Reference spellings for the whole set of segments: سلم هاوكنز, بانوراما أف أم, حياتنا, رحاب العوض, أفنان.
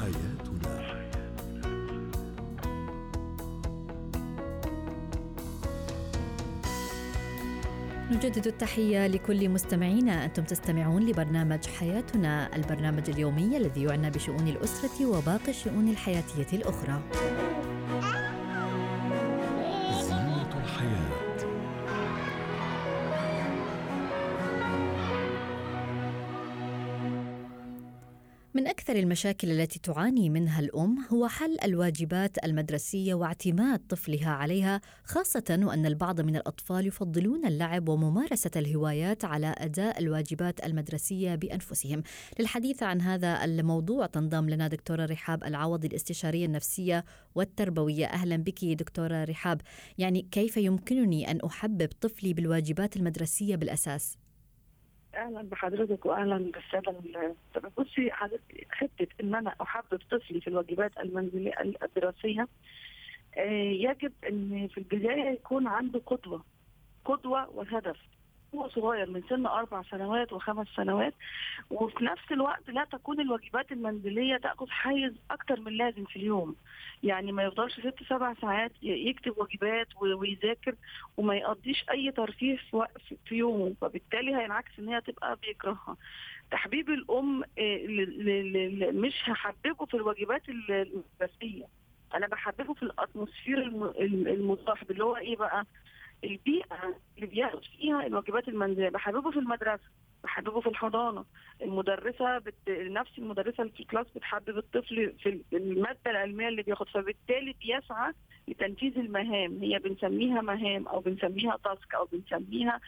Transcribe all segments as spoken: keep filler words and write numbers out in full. حياتنا. نجدد التحية لكل مستمعينا، أنتم تستمعون لبرنامج حياتنا، البرنامج اليومي الذي يعنى بشؤون الأسرة وباقي الشؤون الحياتية الأخرى. زينة الحياة. من أكثر المشاكل التي تعاني منها الأم هو حل الواجبات المدرسية واعتماد طفلها عليها، خاصة وأن البعض من الأطفال يفضلون اللعب وممارسة الهوايات على أداء الواجبات المدرسية بأنفسهم. للحديث عن هذا الموضوع تنضم لنا دكتورة رحاب العوض، الاستشارية النفسية والتربوية. أهلا بك دكتورة رحاب. يعني كيف يمكنني أن أحبب طفلي بالواجبات المدرسية بالأساس؟ اهلا بحضرتك واهلا بالساده. بصي حضرتك، حته ان انا احبب طفلي في الواجبات المنزليه الدراسيه، يجب ان في البدايه يكون عنده قدوه قدوه وهدف هو صغير من سن اربع سنوات وخمس سنوات، وفي نفس الوقت لا تكون الواجبات المنزليه تاخذ حيز اكتر من لازم في اليوم. يعني ما يفضلش ست سبع ساعات يكتب واجبات ويذاكر وما يقضيش اي ترفيه في يومه، فبالتالي هينعكس ان هي تبقى بيكرهها. تحبيب الام مش هحببه في الواجبات المدرسيه، انا بحببه في الاتموسفير المصاحب اللي هو ايه بقى، البيئة اللي بياخد فيها الواجبات المنزلية. بحببه في المدرسة، بحببه في الحضانة، المدرسة بت... نفس المدرسة اللي في الكلاس بتحبب الطفل في المادة العلمية اللي بياخد، فبالتالي بيسعى لتنفيذ المهام. هي بنسميها مهام أو بنسميها تاسك أو بنسميها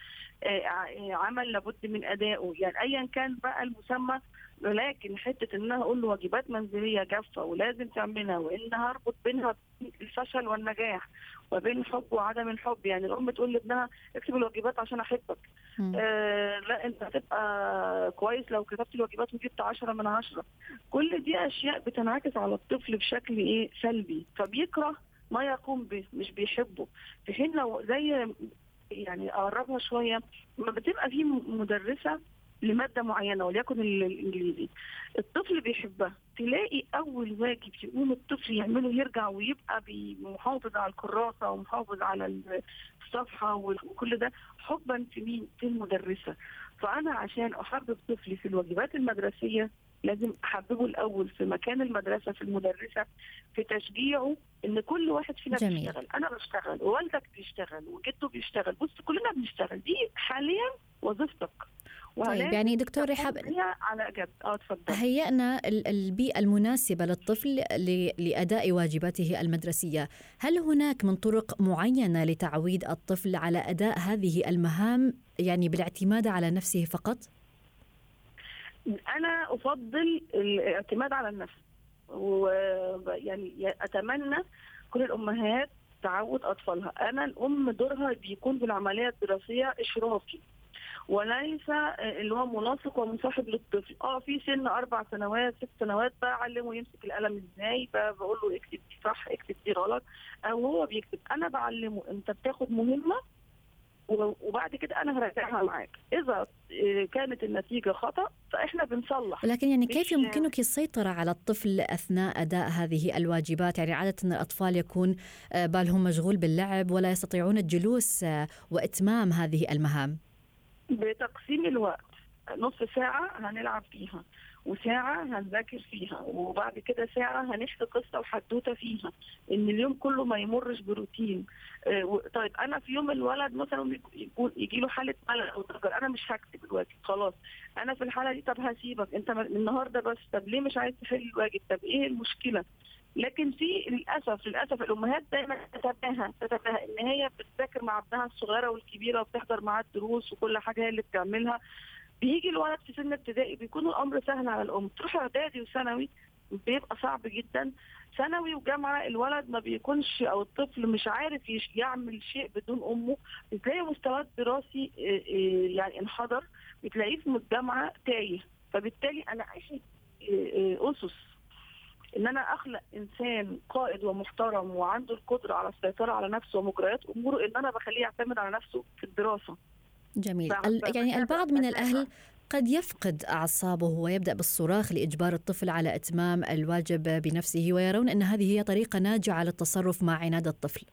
عمل لابد من أدائه، يعني أيا كان بقى المسمى. ولكن حتة إن أنا أقول له واجبات منزلية جافة ولازم تعملها، وإن هربط بينها الفشل والنجاح وبين حب وعدم الحب. يعني الأم تقول لابنها اكتب الواجبات عشان أحبك، آه لا أنت هتبقى كويس لو كتبت الواجبات وجبت عشرة من عشرة. كل دي أشياء بتنعكس على الطفل بشكل إيه سلبي، فبيكره ما يقوم به، مش بيحبه. في حين لو زي يعني أقربها شوية، ما بتبقى فيه مدرسة لمادة معينة وليكن الإنجليزي، الطفل بيحبها، تلاقي أول واجب يقوم الطفل يعمله يرجع ويبقى محافظ على الكراسة ومحافظ على الصفحة وكل ده حبا في مين؟ في المدرسة. فأنا عشان أحبب طفلي في الواجبات المدرسية لازم أحببه الأول في مكان المدرسة، في المدرسة، في تشجيعه إن كل واحد فينا جميل. بيشتغل، أنا بشتغل ووالدك بيشتغل وجده بيشتغل، بص كلنا بنشتغل، دي حاليا وظيفتك. طيب يعني دكتور رحاب هيئنا البيئة المناسبة للطفل لأداء واجباته المدرسية. هل هناك من طرق معينة لتعويد الطفل على أداء هذه المهام يعني بالاعتماد على نفسه فقط؟ أنا أفضل الاعتماد على النفس، ويعني أتمنى كل الأمهات تعود أطفالها. أنا الأم دورها بيكون بالعملية الدراسية إشرافي وليس اللي هو مناسق ومصاحب للطفل. اه في سن اربع سنوات ست سنوات بعلمه يمسك القلم ازاي، بقول له اكتب دي صح اكتب دي غلط، او هو بيكتب. انا بعلمه انت بتاخد مهمه وبعد كده انا هراجعها معاك، اذا كانت النتيجه خطا فاحنا بنصلح. لكن يعني كيف يمكنك السيطره على الطفل اثناء اداء هذه الواجبات؟ يعني عاده الاطفال يكون بالهم مشغول باللعب ولا يستطيعون الجلوس واتمام هذه المهام. بتقسيم الوقت، نص ساعة هنلعب فيها وساعة هنذاكر فيها وبعد كده ساعة هنحكي قصة وحدوتة فيها، إن اليوم كله ما يمرش بروتين. آه طيب أنا في يوم الولد مثلا يقول يجيله حالة ملل أو تقدر أنا مش هكتب الواجب خلاص، أنا في الحالة دي طب هسيبك أنت النهاردة بس، طب ليه مش عايز تحل الواجب، طب إيه المشكلة؟ لكن في للأسف للأسف الأمهات دايما تتباهى تتباهى إن هي بتذاكر مع ابنها الصغيرة والكبيرة وبتحضر معاه الدروس وكل حاجة هي اللي بتعملها. بيجي الولد في سن ابتدائي بيكون الأمر سهل على الأم، تروح إعدادي وثانوي بيبقى صعب جدا، ثانوي وجامعة الولد ما بيكونش أو الطفل مش عارف يعمل شيء بدون أمه. بتلاقي مستوى الدراسي يعني انحدر، بتلاقيه في الجامعة تايه، فبالتالي أنا عايشة أسس ان انا اخلق انسان قائد ومحترم وعنده القدره على السيطره على نفسه ومجريات اموره، ان انا بخليه يعتمد على نفسه في الدراسه. جميل. يعني البعض من الاهل قد يفقد أعصابه ويبدأ بالصراخ لإجبار الطفل على إتمام الواجب بنفسه، ويرون أن هذه هي طريقة ناجعة للتصرف مع عناد الطفل.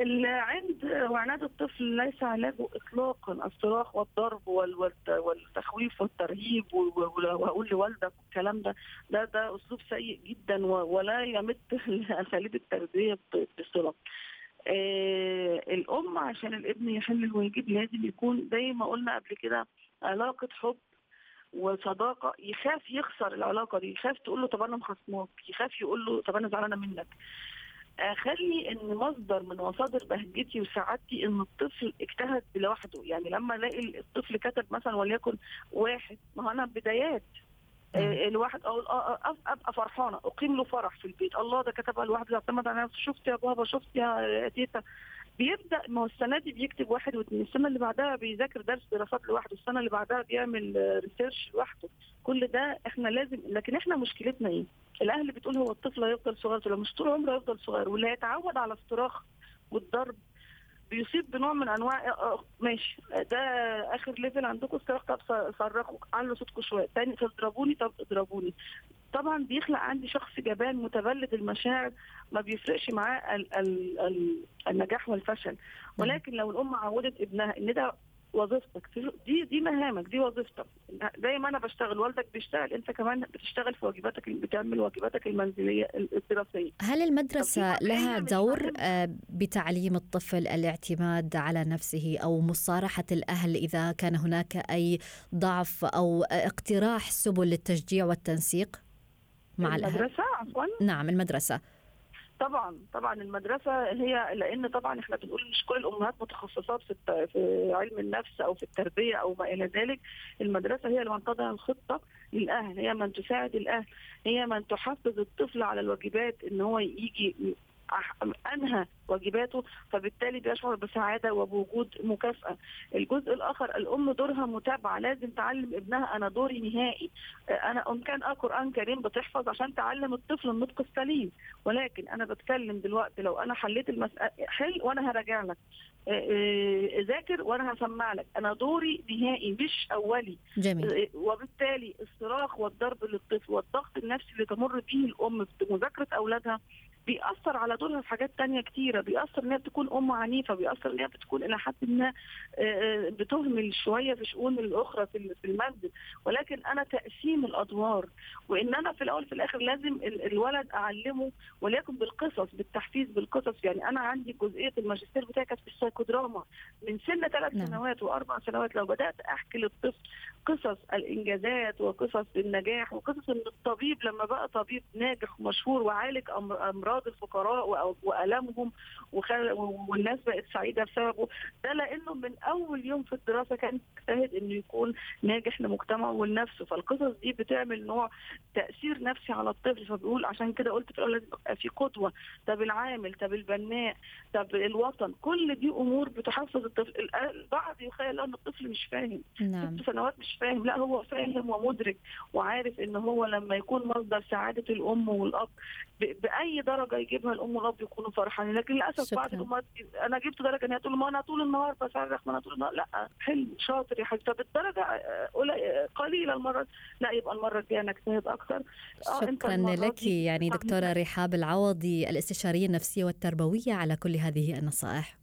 العند وعناد الطفل ليس علاجه إطلاقا الصراخ والضرب والتخويف والترهيب وأقول لوالدك والكلام ده ده ده أسلوب سيء جدا ولا يمت أساليب التربية بصلة. آه الأم عشان الابن يحل الواجب لازم يكون زي ما قلنا قبل كده علاقة حب وصداقة، يخاف يخسر العلاقة دي، يخاف تقول له طب أنا مخصماك، يخاف يقول له طب أنا زعلانة منك. أخلي إن مصدر من مصادر بهجتي وسعادتي إن الطفل اجتهد لوحده، يعني لما ألاقي الطفل كتب مثلا وليكن واحد، ما هو أنا بدايات الواحد أقول أبقى فرحانة، أقيم له فرح في البيت، الله ده كتبها لوحده، يعتمد على نفسه، شفت يا بابا شفت يا تيتا، بيبدأ ما هو السنة دي بيكتب واحد واثنين، السنة اللي بعدها بيذاكر درس دراسات لوحده، السنة اللي بعدها بيعمل ريسيرش لوحده، كل ده إحنا لازم. لكن إحنا مشكلتنا إيه؟ الأهل بتقول هو الطفل هيفضل صغير، ولا مش طول عمره هيفضل صغير، واللي هيتعود على الصراخ والضرب بيصيب بنوع من أنواع ماشي ده آخر ليفل عندكم الصراخ، طب صرخوا عنه صوتكم شوية، تاني تضربوني طب اضربوني. طبعا بيخلق عندي شخص جبان متبلد المشاعر، ما بيفرقش معاه ال ال ال النجاح والفشل. ولكن لو الأم عودت ابنها إن ده وظيفتك، دي دي مهامك، دي وظيفتك، زي ما انا بشتغل والدك بيشتغل، انت كمان بتشتغل في واجباتك، بتعمل واجباتك المنزليه الدراسيه. هل المدرسه لها دور بتعليم الطفل الاعتماد على نفسه او مصارحه الاهل اذا كان هناك اي ضعف، او اقتراح سبل للتشجيع والتنسيق مع الاهل؟ المدرسه عفوا نعم المدرسه طبعا طبعا المدرسه هي، لان طبعا احنا بنقول مش كل الامهات متخصصات في في علم النفس او في التربيه او ما الى ذلك. المدرسه هي من تضع الخطه للاهل، هي من تساعد الاهل، هي من تحفز الطفل على الواجبات، ان هو يجي انهى واجباته فبالتالي بيشعر بسعاده وبوجود مكافاه. الجزء الاخر الام دورها متابعه، لازم تعلم ابنها انا دوري نهائي، انا ان كان اه قران كريم بتحفظ عشان تعلم الطفل النطق السليم، ولكن انا بتكلم دلوقتي لو انا حليت المساله حل وانا هراجع لك، ذاكر وانا هسمع لك، انا دوري نهائي مش اولي. جميل. وبالتالي الصراخ والضرب للطفل والضغط النفسي اللي تمر به الام بمذاكره اولادها بيأثر على دورها في حاجات تانية كتيرة، بيأثر إنها بتكون أم عنيفة، بيأثر إنها بتكون إلى حد ما بتهمل شوية في شؤون الأخرى في المنزل. ولكن أنا تقسيم الأدوار، وإن أنا في الأول في الآخر لازم الولد أعلمه، وليكن بالقصص، بالتحفيز بالقصص. يعني أنا عندي جزئية الماجستير بتاعي كانت في السايكودراما، من سن ثلاث سنوات وأربع سنوات لو بدأت أحكي للطفل قصص الإنجازات وقصص النجاح وقصص إن الطبيب لما بقى طبيب ناجح ومشهور وعالج أمراض الفقراء وألمهم والناس بقت سعيدة بسببه، ده لأنه من أول يوم في الدراسة كان يجتهد إنه يكون ناجح لمجتمعه ولنفسه. فالقصص دي بتعمل نوع تأثير نفسي على الطفل، فبيقول عشان كده قلت لازم في قدوة، طب العامل، طب البناء، طب الوطن، كل دي أمور بتحفز الطفل. البعض يخيل أن الطفل مش فاهم، نعم. ست سنوات مش فاهم، لا هو فاهم ومدرك وعارف إن هو لما يكون مصدر سعادة الأم والأب بأي درجة يجيبها الام والاب يكونوا فرحانين. لكن للاسف بعض الامهات انا جبت درجه ان هي تقول ما انا طول النهار بصرخ، ما انا طول النهار، لا حلو شاطر يا حبيبتي، بالدرجه قليله المره، لا يبقى المره الجايه نجتهد اكثر. شكرا لك يعني دكتوره رحاب العوضي الاستشاريه النفسيه والتربويه على كل هذه النصائح.